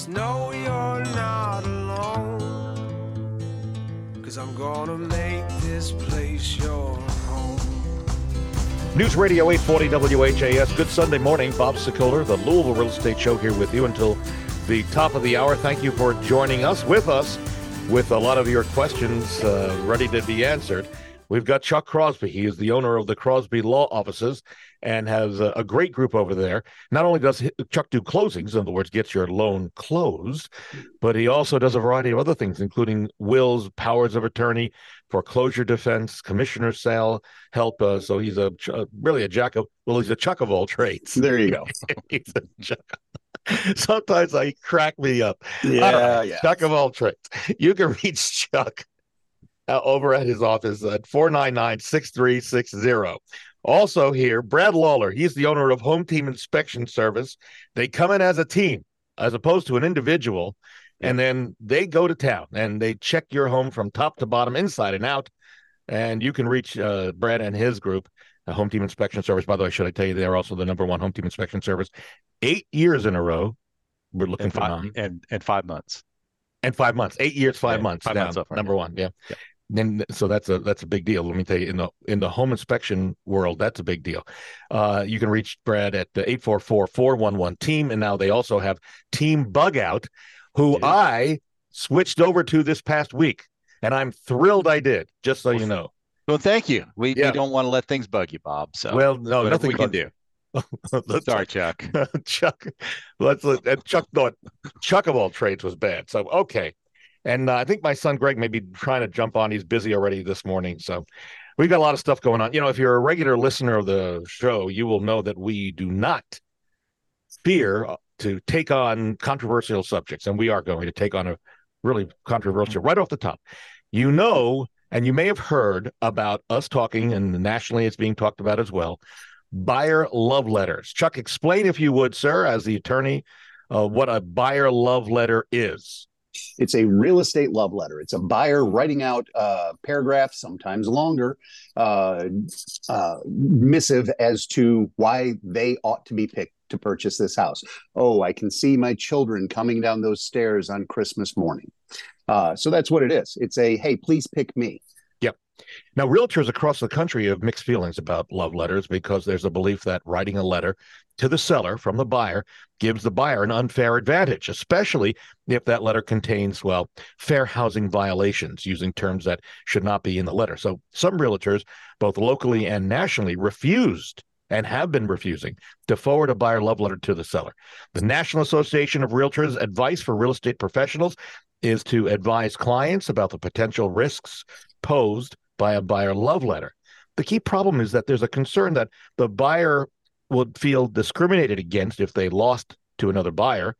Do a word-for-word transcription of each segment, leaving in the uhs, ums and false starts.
Just know you're not alone, 'cause I'm gonna make this place your home. News Radio eight forty W H A S. Good Sunday morning. Bob Sokoler, the Louisville Real Estate Show, here with you until the top of the hour. Thank you for joining us, with us, with a lot of your questions uh, ready to be answered. We've got Chuck Crosby. He is the owner of the Crosby Law Offices and has a, a great group over there. Not only does Chuck do closings, in other words, gets your loan closed, but he also does a variety of other things, including wills, powers of attorney, foreclosure defense, commissioner sale, help. Uh, so he's a really a jack of, well, he's a Chuck of all trades. There you go. He's a Chuck. Sometimes I crack me up. Yeah, right. Yeah. Chuck of all trades. You can reach Chuck Uh, over at his office at four nine nine, six three six zero. Also here, Brad Lawler. He's the owner of Home Team Inspection Service. They come in as a team as opposed to an individual, and then they go to town and they check your home from top to bottom, inside and out. And you can reach uh, Brad and his group, uh, Home Team Inspection Service. By the way, should I tell you, they're also the number one Home Team Inspection Service. Eight years in a row, we're looking and for five, nine. And, and five months. And five months. Eight years, five yeah, months. Five now, months up, right? Number one, yeah. yeah. And so that's a that's a big deal. Let me tell you, in the in the home inspection world, that's a big deal. Uh, you can reach Brad at the eight four four, four one one, team. And now they also have Team Bug Out, who yeah. I switched over to this past week. And I'm thrilled I did, just so well, you know. Well, thank you. We, yeah. we don't want to let things bug you, Bob. So Well, no, nothing we can do. Sorry, Chuck. Chuck, let's, let, Chuck thought Chuck of all trades was bad. So, okay. And uh, I think my son, Greg, may be trying to jump on. He's busy already this morning. So we've got a lot of stuff going on. You know, if you're a regular listener of the show, you will know that we do not fear to take on controversial subjects. And we are going to take on a really controversial right off the top. You know, and you may have heard about us talking, and nationally it's being talked about as well, buyer love letters. Chuck, explain, if you would, sir, as the attorney, uh, what a buyer love letter is. It's a real estate love letter. It's a buyer writing out uh, paragraphs, sometimes longer, uh, uh, missive as to why they ought to be picked to purchase this house. Oh, I can see my children coming down those stairs on Christmas morning. Uh, so that's what it is. It's a, hey, please pick me. Yep. Now, realtors across the country have mixed feelings about love letters because there's a belief that writing a letter to the seller from the buyer gives the buyer an unfair advantage, especially if that letter contains, well, fair housing violations, using terms that should not be in the letter. So some realtors, both locally and nationally, refused and have been refusing to forward a buyer love letter to the seller. The National Association of Realtors' advice for real estate professionals is to advise clients about the potential risks posed by a buyer love letter. The key problem is that there's a concern that the buyer would feel discriminated against if they lost to another buyer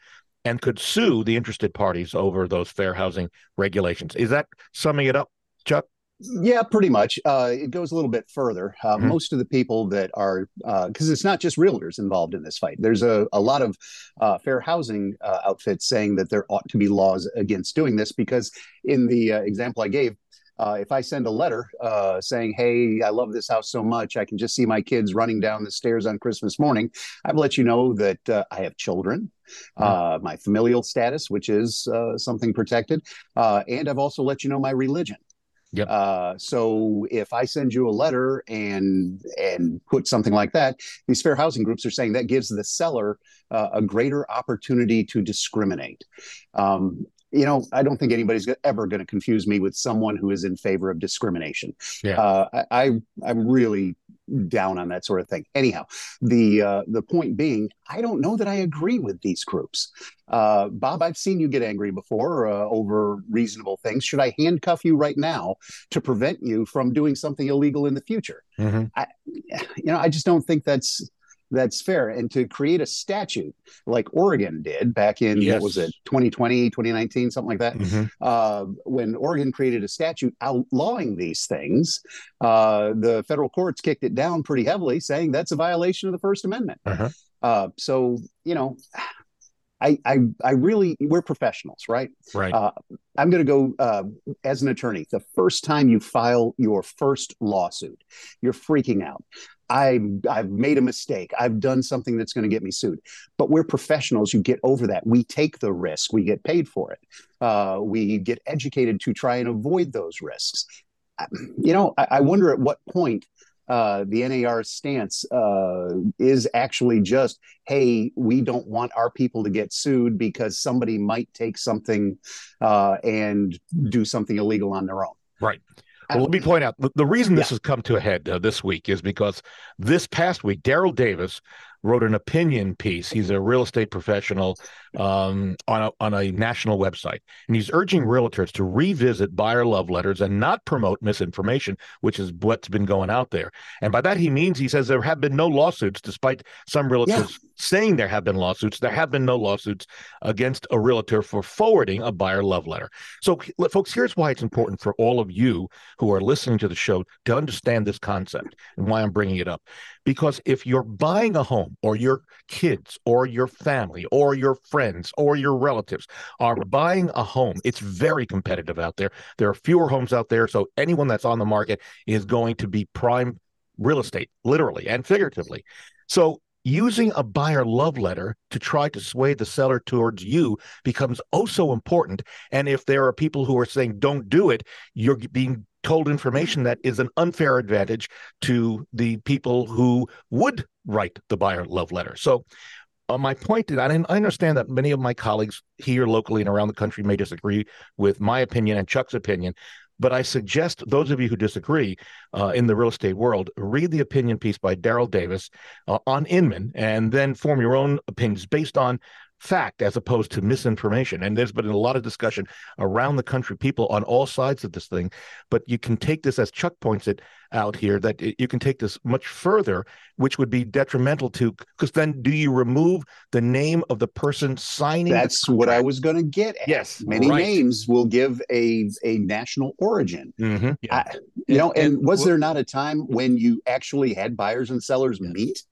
and could sue the interested parties over those fair housing regulations. Is that summing it up, Chuck? Yeah, pretty much. Uh, it goes a little bit further. Uh, mm-hmm. Most of the people that are, because uh, it's not just realtors involved in this fight. There's a, a lot of uh, fair housing uh, outfits saying that there ought to be laws against doing this, because in the uh, example I gave, Uh, if I send a letter uh, saying, hey, I love this house so much, I can just see my kids running down the stairs on Christmas morning, I've let you know that uh, I have children, uh, my familial status, which is uh, something protected, uh, and I've also let you know my religion. Yep. Uh, so if I send you a letter and and put something like that, these fair housing groups are saying that gives the seller uh, a greater opportunity to discriminate. Um You know, I don't think anybody's ever going to confuse me with someone who is in favor of discrimination. Yeah. Uh, I, I, I'm really down on that sort of thing. Anyhow, the uh, the point being, I don't know that I agree with these groups. Uh, Bob, I've seen you get angry before uh, over reasonable things. Should I handcuff you right now to prevent you from doing something illegal in the future? Mm-hmm. I, you know, I just don't think that's That's fair. And to create a statute like Oregon did back in, yes. what was it, twenty twenty, twenty nineteen, something like that, mm-hmm. uh, when Oregon created a statute outlawing these things, uh, the federal courts kicked it down pretty heavily, saying that's a violation of the First Amendment. Uh-huh. Uh, so, you know, I, I, I really, we're professionals, right? Right. Uh, I'm going to go uh, as an attorney. The first time you file your first lawsuit, you're freaking out. I, I've made a mistake. I've done something that's going to get me sued. But we're professionals. You get over that. We take the risk. We get paid for it. Uh, we get educated to try and avoid those risks. You know, I, I wonder at what point uh, the N A R's stance uh, is actually just, hey, we don't want our people to get sued because somebody might take something uh, and do something illegal on their own. Right. Well, let me point out, the reason this yeah. has come to a head uh, this week is because this past week, Darryl Davis wrote an opinion piece. He's a real estate professional um, on a, on a national website, and he's urging realtors to revisit buyer love letters and not promote misinformation, which is what's been going out there. And by that, he means, he says, there have been no lawsuits, despite some realtors yeah. saying there have been lawsuits. There have been no lawsuits against a realtor for forwarding a buyer love letter. So, folks, here's why it's important for all of you who are listening to the show to understand this concept and why I'm bringing it up. Because if you're buying a home, or your kids, or your family, or your friends, or your relatives are buying a home, it's very competitive out there. There are fewer homes out there, so anyone that's on the market is going to be prime real estate, literally and figuratively. So using a buyer love letter to try to sway the seller towards you becomes oh so important. And if there are people who are saying, don't do it, you're being told information that is an unfair advantage to the people who would write the buyer love letter. So uh, my point is, I understand that many of my colleagues here locally and around the country may disagree with my opinion and Chuck's opinion, but I suggest those of you who disagree uh, in the real estate world, read the opinion piece by Darryl Davis uh, on Inman, and then form your own opinions based on fact as opposed to misinformation. And there's been a lot of discussion around the country, people on all sides of this thing, but you can take this, as Chuck points it out here, that it, you can take this much further, which would be detrimental to, because then do you remove the name of the person signing? That's what I was going to get at. Yes. Many right. names will give a a national origin. Mm-hmm. Yeah. I, you know, and, and was well, there not a time when you actually had buyers and sellers yes. meet?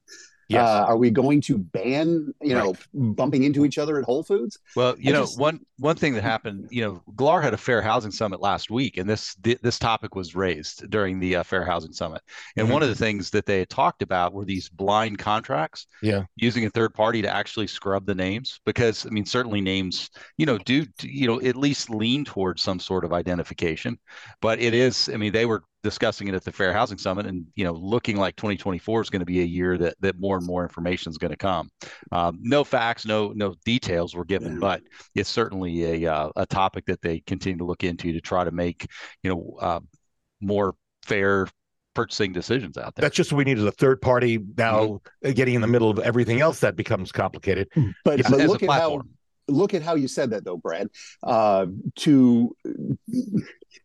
Yes. Uh, are we going to ban, you know, right. bumping into each other at Whole Foods? Well, you I know, just... one one thing that happened, you know, G L A R had a Fair Housing Summit last week, and this th- this topic was raised during the uh, Fair Housing Summit. And mm-hmm. one of the things that they had talked about were these blind contracts, yeah, using a third party to actually scrub the names, because, I mean, certainly names, you know, do, you know, at least lean towards some sort of identification. But it is, I mean, they were discussing it at the Fair Housing Summit, and, you know, looking like twenty twenty-four is going to be a year that that more and more information is going to come. Um, no facts, no no details were given, but it's certainly a uh, a topic that they continue to look into to try to make, you know, uh, more fair purchasing decisions out there. That's just what we need, is a third party now mm-hmm. getting in the middle of everything else that becomes complicated. But, yeah, but look at how look at how you said that, though, Brad. Uh, to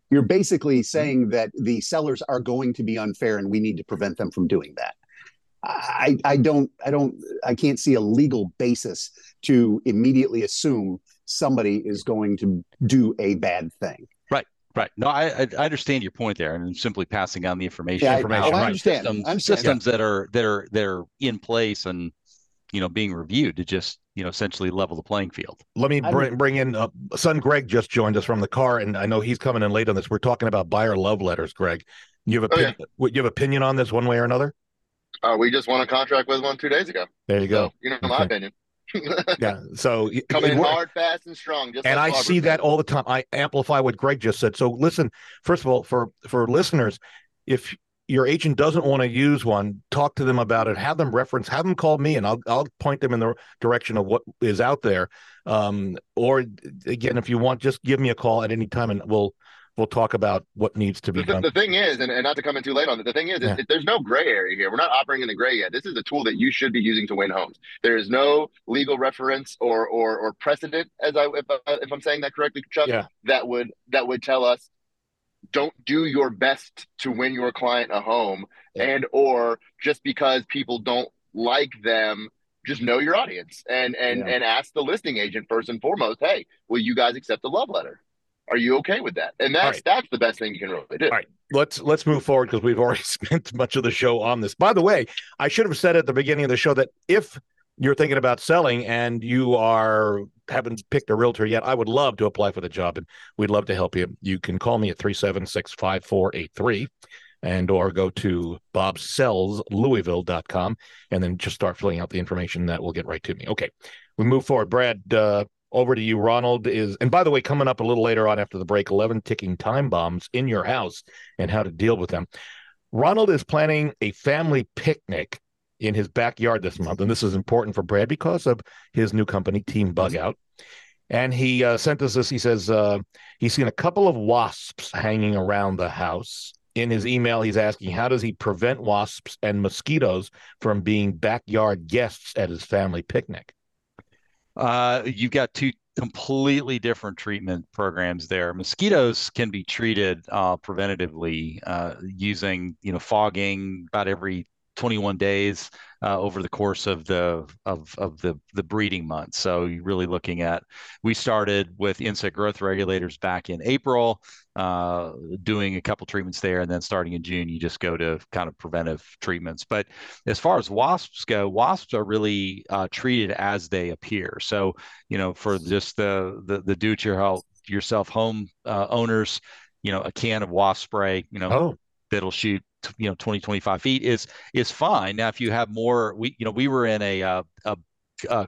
You're basically saying that the sellers are going to be unfair, and we need to prevent them from doing that. I, I don't, I don't, I can't see a legal basis to immediately assume somebody is going to do a bad thing. Right, right. No, I, I understand your point there, and I'm simply passing on the information. Yeah, information. I, no, right. I understand. Systems, I'm systems yeah. that are that are that are in place and, you know, being reviewed to just, you know, essentially level the playing field. Let me bring, bring in, uh, son Greg just joined us from the car, and I know he's coming in late on this. We're talking about buyer love letters, Greg. You have, opinion, oh, yeah. you have opinion on this one way or another? Uh, we just won a contract with one two days ago. There you go. So, you know, my okay. opinion. yeah. So coming in hard, fast, and strong. Just and like I Barbara see said. That all the time. I amplify what Greg just said. So listen, first of all, for, for listeners, if your agent doesn't want to use one, talk to them about it, have them reference, have them call me, and I'll I'll point them in the direction of what is out there. Um, or again, if you want, just give me a call at any time, and we'll we'll talk about what needs to be the, done. The thing is, and, and not to come in too late on it, the thing is, yeah. is there's no gray area here. We're not operating in the gray yet. This is a tool that you should be using to win homes. There is no legal reference or or, or precedent, as I if, I if I'm saying that correctly, Chuck, yeah. that would that would tell us, don't do your best to win your client a home, and or just because people don't like them, just know your audience and and yeah. and ask the listing agent first and foremost, hey, will you guys accept the love letter? Are you okay with that? And that's right. that's the best thing you can really do. All right, let's let's move forward, because we've already spent much of the show on this. By the way, I should have said at the beginning of the show that if you're thinking about selling and you are haven't picked a realtor yet, I would love to apply for the job, and we'd love to help you. You can call me at three seven six, five four eight three and or go to Bob Sells Louisville dot com and then just start filling out the information that will get right to me. Okay, we move forward. Brad, uh, over to you. Ronald is, and by the way, coming up a little later on after the break, eleven ticking time bombs in your house and how to deal with them. Ronald is planning a family picnic in his backyard this month, and this is important for Brad because of his new company, Team Bug Out. And he uh, sent us this. He says uh, he's seen a couple of wasps hanging around the house. In his email, he's asking, how does he prevent wasps and mosquitoes from being backyard guests at his family picnic? Uh, you've got two completely different treatment programs there. Mosquitoes can be treated uh, preventatively uh, using, you know, fogging about every twenty-one days uh, over the course of the of of the the breeding month. So you're really looking at, we started with insect growth regulators back in April, uh, doing a couple treatments there, and then starting in June, you just go to kind of preventive treatments. But as far as wasps go, wasps are really uh, treated as they appear. So you know, for just the the, the do it yourself home uh, owners, you know, a can of wasp spray, you know, oh. that'll shoot, you know, twenty, twenty-five feet is, is fine. Now, if you have more, we, you know, we were in a, uh, a, a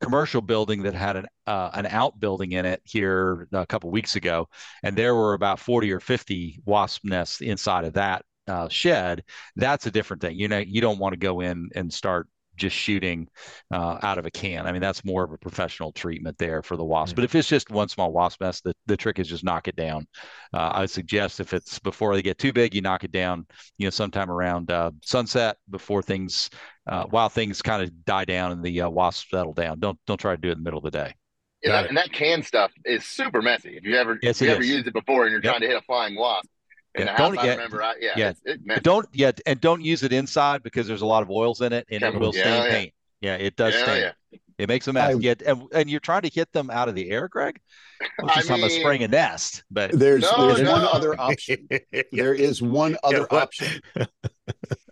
commercial building that had an, uh, an outbuilding in it here a couple weeks ago, and there were about forty or fifty wasp nests inside of that uh, shed. That's a different thing. You know, you don't want to go in and start just shooting uh, out of a can. I mean, that's more of a professional treatment there for the wasp. Mm-hmm. But if it's just one small wasp nest, the, the trick is just knock it down. Uh, I would suggest if it's before they get too big, you knock it down, you know, sometime around uh, sunset before things, uh, while things kind of die down and the uh, wasps settle down. Don't don't try to do it in the middle of the day. Yeah, that, and that can stuff is super messy. If you ever, yes, if you ever used it before and you're yep. trying to hit a flying wasp, Yeah, house, don't, I yeah, remember, I, yeah, yeah. It, it don't yeah, and don't use it inside because there's a lot of oils in it, and it will stain yeah, yeah. paint. Yeah, it does yeah, stain. Yeah. It makes a mess. I, yeah, and, and you're trying to hit them out of the air, Greg. I'm just talking about spraying a nest, but there's no, there's no. one other option. There is one other yeah, option.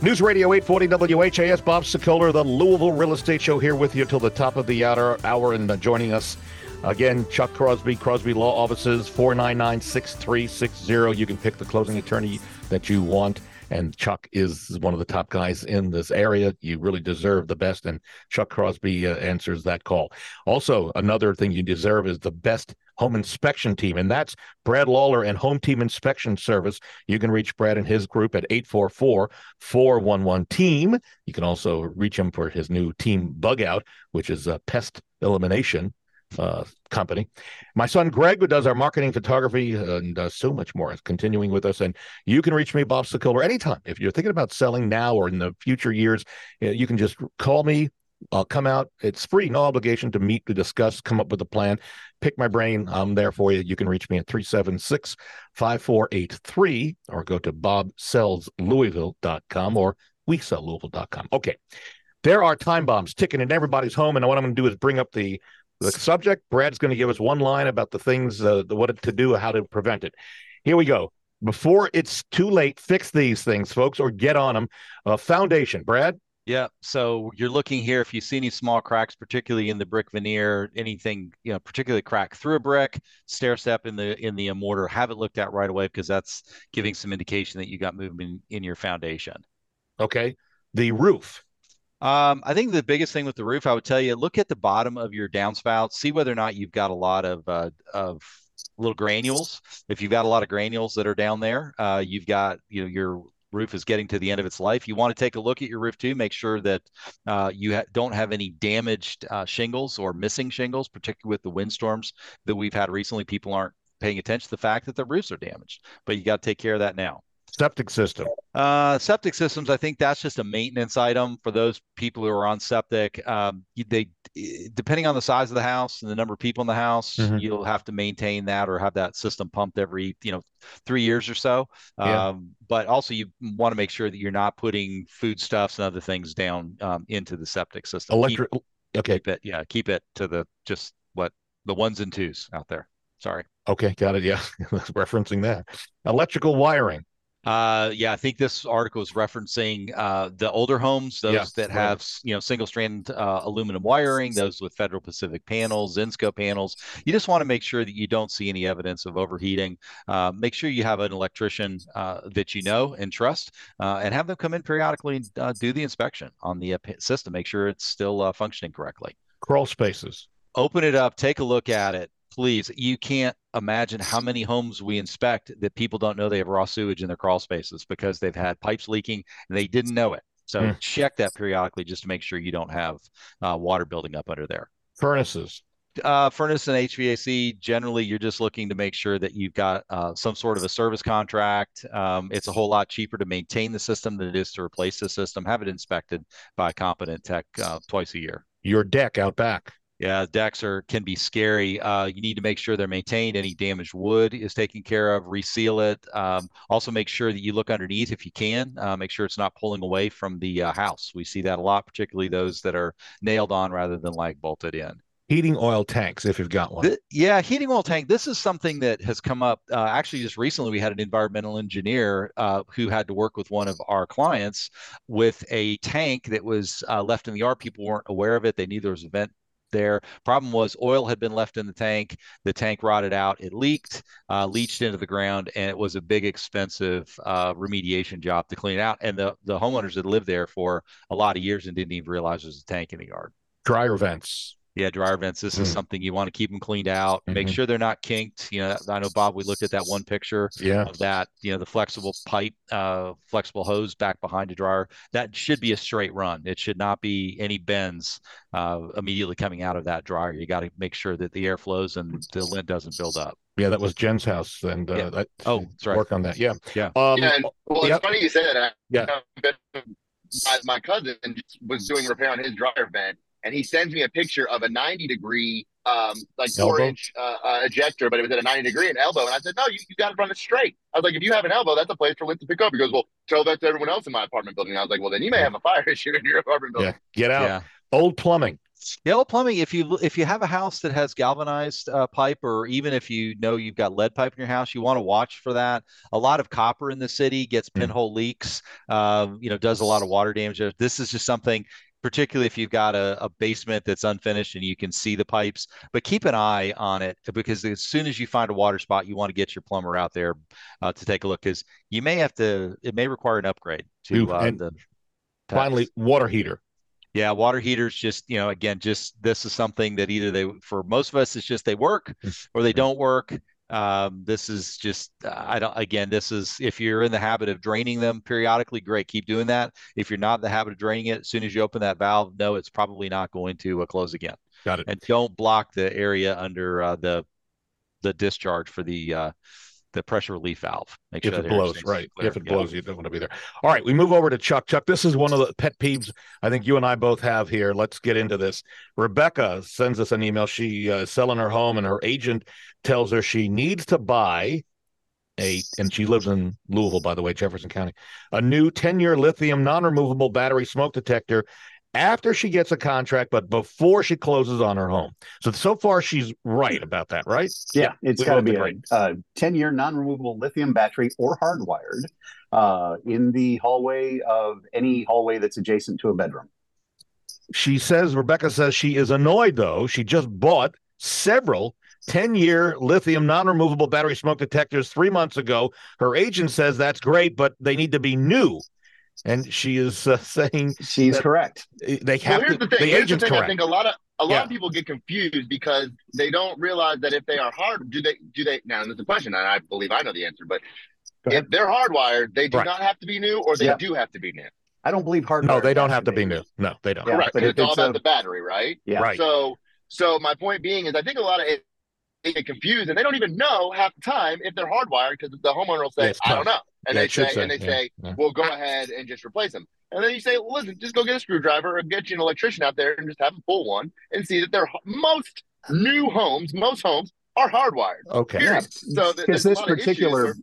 News Radio eight forty W H A S, Bob Sokoler, the Louisville Real Estate Show, here with you till the top of the hour, hour and uh, joining us again, Chuck Crosby, Crosby Law Offices, four nine nine, six three six zero. You can pick the closing attorney that you want, and Chuck is one of the top guys in this area. You really deserve the best, and Chuck Crosby uh, answers that call. Also, another thing you deserve is the best home inspection team, and that's Brad Lawler and Home Team Inspection Service. You can reach Brad and his group at eight four four, four one one, team. You can also reach him for his new Team Bug Out, which is a pest elimination Uh, company. My son Greg, who does our marketing, photography, and uh, so much more, is continuing with us. And you can reach me, Bob Sokoler, anytime. If you're thinking about selling now or in the future years, you can just call me. I'll come out. It's free, no obligation to meet, to discuss, come up with a plan, pick my brain. I'm there for you. You can reach me at three seven six, five four eight three or go to bob sells louisville dot com or we sell louisville dot com. Okay. There are time bombs ticking in everybody's home. And what I'm going to do is bring up the The subject. Brad's going to give us one line about the things, uh, the, what to do, how to prevent it. Here we go. Before it's too late, fix these things, folks, or get on them. Uh, foundation, Brad? Yeah, so you're looking here. If you see any small cracks, particularly in the brick veneer, anything, you know, particularly crack through a brick, stair step in the in the mortar, have it looked at right away, because that's giving some indication that you got movement in your foundation. Okay. The roof. Um, I think the biggest thing with the roof, I would tell you, look at the bottom of your downspout, see whether or not you've got a lot of, uh, of little granules. If you've got a lot of granules that are down there, uh, you've got, you know, your roof is getting to the end of its life. You want to take a look at your roof too, make sure that, uh, you ha- don't have any damaged, uh, shingles or missing shingles, particularly with the windstorms that we've had recently. People aren't paying attention to the fact that the roofs are damaged, but you got to take care of that now. Septic system. Uh, septic systems, I think that's just a maintenance item for those people who are on septic. Um, they, depending on the size of the house and the number of people in the house, mm-hmm. you'll have to maintain that or have that system pumped every, you know, three years or so. Yeah. Um, but also you want to make sure that you're not putting foodstuffs and other things down um, into the septic system. Electric. Keep, okay. Keep it, yeah. Keep it to the, just what the ones and twos out there. Sorry. Okay. Got it. Yeah. Referencing that. Electrical wiring. Uh, yeah, I think this article is referencing uh, the older homes, those yeah, that have, right. you know, single strand uh, aluminum wiring, those with Federal Pacific panels, Zinsco panels. You just want to make sure that you don't see any evidence of overheating. Uh, make sure you have an electrician uh, that you know and trust uh, and have them come in periodically and uh, do the inspection on the system. Make sure it's still uh, functioning correctly. Crawl spaces. Open it up. Take a look at it. Please, you can't imagine how many homes we inspect that people don't know they have raw sewage in their crawl spaces because they've had pipes leaking and they didn't know it. So mm. check that periodically just to make sure you don't have uh, water building up under there. Furnaces. Uh, furnace and H V A C, generally, you're just looking to make sure that you've got uh, some sort of a service contract. Um, it's a whole lot cheaper to maintain the system than it is to replace the system. Have it inspected by a competent tech uh, twice a year. Your deck out back. Yeah, decks are can be scary. Uh, you need to make sure they're maintained. Any damaged wood is taken care of. Reseal it. Um, also, make sure that you look underneath if you can. Uh, make sure it's not pulling away from the uh, house. We see that a lot, particularly those that are nailed on rather than like bolted in. Heating oil tanks, if you've got one. The, yeah, heating oil tank. This is something that has come up. Uh, actually, just recently, we had an environmental engineer uh, who had to work with one of our clients with a tank that was uh, left in the yard. People weren't aware of it. They knew there was a vent there. Problem was oil had been left in the tank. The tank rotted out. It leaked, uh, leached into the ground, and it was a big, expensive uh, remediation job to clean out. And the, the homeowners had lived there for a lot of years and didn't even realize there was a tank in the yard. Dryer vents. Yeah, dryer vents. This mm. is something you want to keep them cleaned out. Make mm-hmm. sure they're not kinked. You know, I know, Bob, we looked at that one picture yeah. of that, you know, the flexible pipe, uh, flexible hose back behind a dryer. That should be a straight run. It should not be any bends uh, immediately coming out of that dryer. You got to make sure that the air flows and the lint doesn't build up. Yeah, that was Jen's house, and uh, yeah. that, oh, that's right. Work on that. Yeah, yeah. Um, yeah and, well, yep. It's funny you say that. I, yeah, my, my cousin was doing repair on his dryer vent. And he sends me a picture of a ninety degree, um, like four inch uh, uh, ejector, but it was at a ninety degree and elbow. And I said, no, you, you got to run it straight. I was like, if you have an elbow, that's a place for lint to pick up. He goes, well, tell that to everyone else in my apartment building. And I was like, well, then you may have a fire issue in your apartment building. Yeah. Get out. Yeah. Old plumbing. Yeah, old plumbing. If you if you have a house that has galvanized uh, pipe, or even if you know you've got lead pipe in your house, you want to watch for that. A lot of copper in the city gets pinhole mm. leaks. Uh, you know, does a lot of water damage. This is just something. Particularly if you've got a, a basement that's unfinished and you can see the pipes, but keep an eye on it, because as soon as you find a water spot, you want to get your plumber out there uh, to take a look, because you may have to, it may require an upgrade to uh, the tax. Finally, water heater. Yeah, water heaters, just, you know, again, just this is something that either they, for most of us, it's just they work or they don't work. Um, this is just, uh, I don't, again, this is, if you're in the habit of draining them periodically, great, keep doing that. If you're not in the habit of draining it, as soon as you open that valve, no, it's probably not going to uh, close again. Got it. And don't block the area under, uh, the, the discharge for the, uh, the pressure relief valve. Make sure if it blows, right. If it blows, you don't want to be there. All right. We move over to Chuck. Chuck, this is one of the pet peeves I think you and I both have here. Let's get into this. Rebecca sends us an email. She uh, is selling her home, and her agent tells her she needs to buy a, and she lives in Louisville, by the way, Jefferson County, a new ten year lithium non-removable battery smoke detector after she gets a contract, but before she closes on her home. So, so far, she's right about that, right? Yeah, yeah it's got to be a uh, ten year non-removable lithium battery or hardwired uh, in the hallway of any hallway that's adjacent to a bedroom. She says, Rebecca says she is annoyed, though. She just bought several ten year lithium non-removable battery smoke detectors three months ago. Her agent says that's great, but they need to be new. And she is uh, saying she's correct. They have well, to, the, thing. the agent's the thing correct. I think a lot of a lot yeah. of people get confused because they don't realize that if they are hard, do they do they now? There's a question, and I believe I know the answer. But if they're hardwired, they do right. not have to be new, or they yeah. do have to be new. I don't believe hardwired. No, they don't have to be new. No, they don't. Yeah, right, but it's, it's all about a, the battery, right? Yeah. Right. So, so my point being is, I think a lot of it, they get confused, and they don't even know half the time if they're hardwired, because the homeowner will say, yes, "I don't know," and yeah, they say, say, "And they yeah, say, yeah. well, go ahead and just replace them." And then you say, well, "Listen, just go get a screwdriver or get you an electrician out there and just have them pull one and see that they're most new homes, most homes are hardwired." Okay, yeah. so because this particular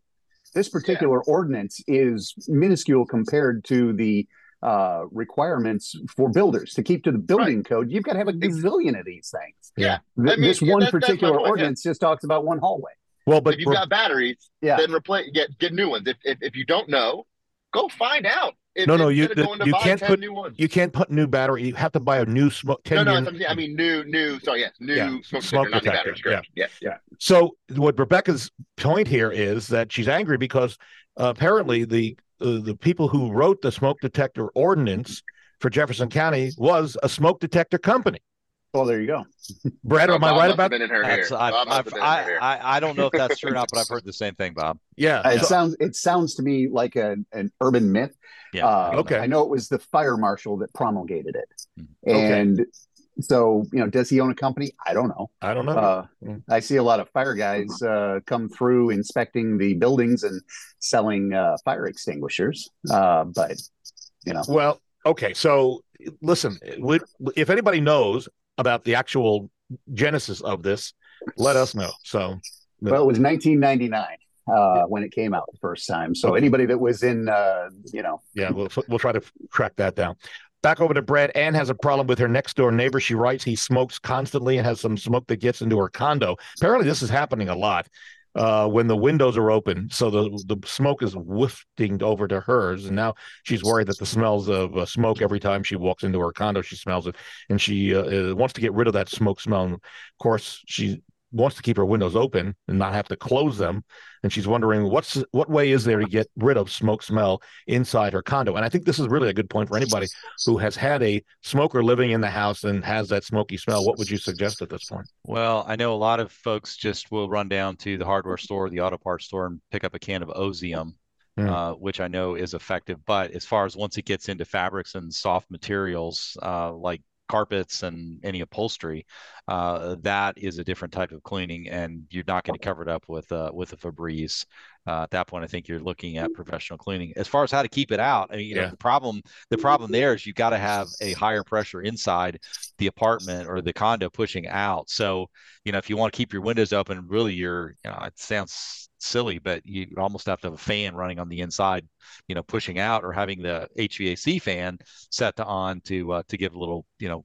this particular yeah. ordinance is minuscule compared to the uh requirements for builders to keep to the building right. code. You've got to have a gazillion of these things. Yeah, Th I mean, this one that's, particular that's ordinance yeah. just talks about one hallway. Well, but if you've got batteries, yeah. then replace get get new ones. If if, if you don't know, go find out. If, no, no, you the, you can't put new ones. You can't put new battery. You have to buy a new smoke. No, no, new, I mean new new. Sorry, yes, new yeah, smoke, smoke detector. Not batteries, yeah. yeah, yeah. So what Rebecca's point here is that she's angry because uh, apparently the. Uh, the people who wrote the smoke detector ordinance for Jefferson County was a smoke detector company. Well, there you go. Brad, am I right about that? I don't know if that's true or not, but I've heard the same thing, Bob. Yeah. Uh, it, so, sounds, it sounds to me like a, an urban myth. Yeah. Uh, okay. I know it was the fire marshal that promulgated it. And okay. so, you know, does he own a company? I don't know. I don't know. Uh, mm. I see a lot of fire guys uh, come through inspecting the buildings and selling uh, fire extinguishers. Uh, but, you know. Well, okay. So, listen, we, if anybody knows, about the actual genesis of this, let us know. So, well, it was nineteen ninety-nine uh, when it came out the first time. So okay. Anybody that was in, uh, you know, yeah, we'll we'll try to track that down. Back over to Brad. Ann has a problem with her next door neighbor. She writes he smokes constantly and has some smoke that gets into her condo. Apparently, this is happening a lot uh, when the windows are open, so the the smoke is wafting over to hers. And now she's worried that the smells of uh, smoke every time she walks into her condo, she smells it, and she uh, wants to get rid of that smoke smell. And of course, she wants to keep her windows open and not have to close them. And she's wondering what's what way is there to get rid of smoke smell inside her condo. And I think this is really a good point for anybody who has had a smoker living in the house and has that smoky smell. What would you suggest at this point? Well, I know a lot of folks just will run down to the hardware store, the auto parts store, and pick up a can of Ozium, mm. uh, which I know is effective. But as far as once it gets into fabrics and soft materials uh, like carpets and any upholstery, uh, that is a different type of cleaning, and you're not going to cover it up with uh, with a Febreze. Uh, at that point, I think you're looking at professional cleaning. As far as how to keep it out, I mean, you yeah. know, the problem the problem there is you've got to have a higher pressure inside the apartment or the condo pushing out. So, you know, if you want to keep your windows open, really, you're, you know, it sounds silly, but you almost have to have a fan running on the inside, you know, pushing out, or having the H V A C fan set to on to uh, to give a little, you know,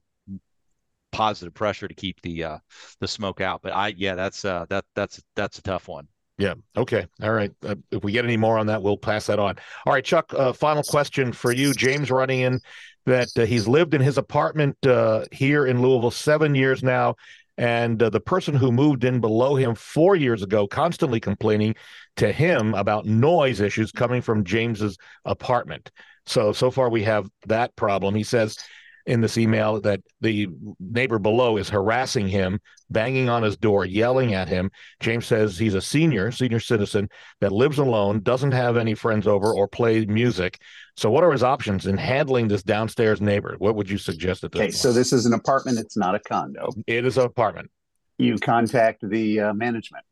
positive pressure to keep the uh, the smoke out. But I, yeah, that's uh, that that's that's a tough one. Yeah. Okay. All right. Uh, if we get any more on that, we'll pass that on. All right, Chuck, uh, final question for you. James running in that uh, he's lived in his apartment uh, here in Louisville seven years now. And uh, the person who moved in below him four years ago, constantly complaining to him about noise issues coming from James's apartment. So, so far we have that problem. He says in this email that the neighbor below is harassing him, banging on his door, yelling at him. James says he's a senior, senior citizen that lives alone, doesn't have any friends over or play music. So what are his options in handling this downstairs neighbor? What would you suggest at this okay, point? So this is an apartment. It's not a condo. It is an apartment. You contact the uh, management.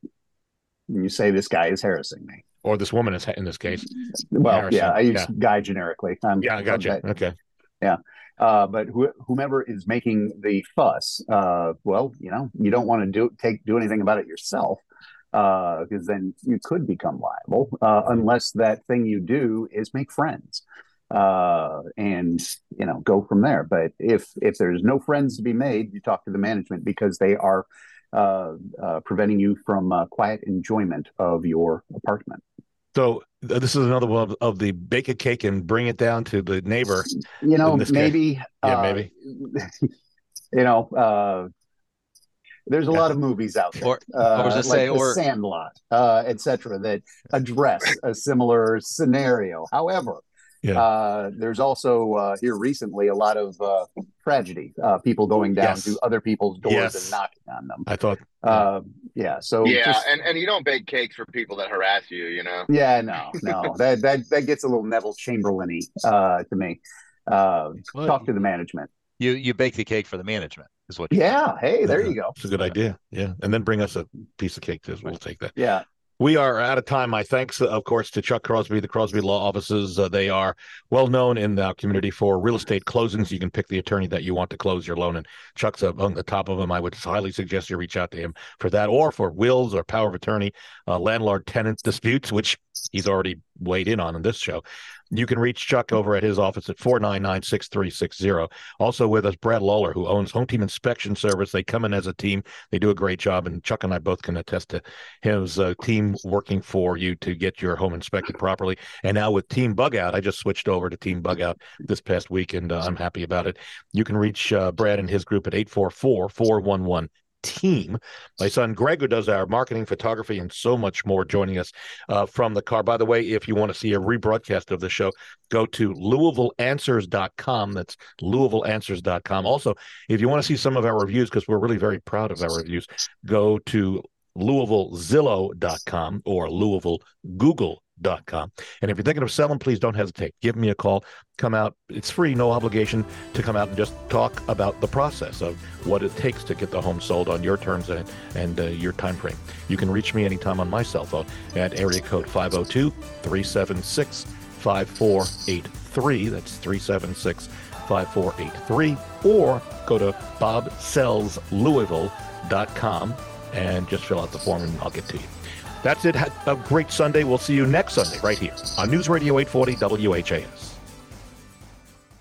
You say, this guy is harassing me. Or this woman is, in this case. Well, harassing. yeah, I use yeah. guy generically. I'm, yeah, I gotcha. I'm, okay. Yeah. Uh, but wh- whomever is making the fuss, uh, well, you know, you don't want to do take do anything about it yourself, because uh, then you could become liable, uh, unless that thing you do is make friends uh, and, you know, go from there. But if if there's no friends to be made, you talk to the management, because they are uh, uh, preventing you from uh, quiet enjoyment of your apartment. So this is another one of, of the bake a cake and bring it down to the neighbor. You know, maybe, yeah, uh, maybe, you know, uh, there's a yeah. lot of movies out there, or, uh, or like say, the or... Sandlot, uh, et cetera, that address a similar scenario. However, yeah. uh, there's also uh, here recently a lot of uh, tragedy, uh, people going down yes. to other people's doors yes. and knocking on them. I thought. Uh, Yeah. So yeah, just, and, and you don't bake cakes for people that harass you, you know. Yeah, no, no, that that that gets a little Neville Chamberlain-y uh, to me. Uh, well, talk to the management. You you bake the cake for the management, is what. Yeah. Hey, there, there you go. It's a good idea. Yeah, and then bring us a piece of cake too. We'll take that. Yeah. We are out of time. My thanks, of course, to Chuck Crosby, the Crosby Law Offices. Uh, they are well known in the community for real estate closings. You can pick the attorney that you want to close your loan, and Chuck's on the top of them. I would highly suggest you reach out to him for that, or for wills or power of attorney, uh, landlord-tenant disputes, which he's already weighed in on in this show. You can reach Chuck over at his office at four nine nine, six three six zero. Also with us, Brad Lawler, who owns Home Team Inspection Service. They come in as a team. They do a great job, and Chuck and I both can attest to his uh, team working for you to get your home inspected properly. And now with Team Bug Out, I just switched over to Team Bug Out this past week, and uh, I'm happy about it. You can reach uh, Brad and his group at eight four four, four one one, team. My son Greg, who does our marketing, photography, and so much more, joining us uh, from the car. By the way, if you want to see a rebroadcast of the show, go to Louisville Answers dot com. That's Louisville Answers dot com. Also, if you want to see some of our reviews, because we're really very proud of our reviews, go to Louisville Zillow dot com or Louisville Google dot com. And if you're thinking of selling, please don't hesitate. Give me a call. Come out. It's free, no obligation, to come out and just talk about the process of what it takes to get the home sold on your terms and, and uh, your time frame. You can reach me anytime on my cell phone at area code five oh two, three seven six, five four eight three. That's three seven six, five four eight three. five four eight three, or go to Bob Sells Louisville dot com and just fill out the form and I'll get to you. That's it. Have a great Sunday. We'll see you next Sunday right here on News Radio eight forty W H A S.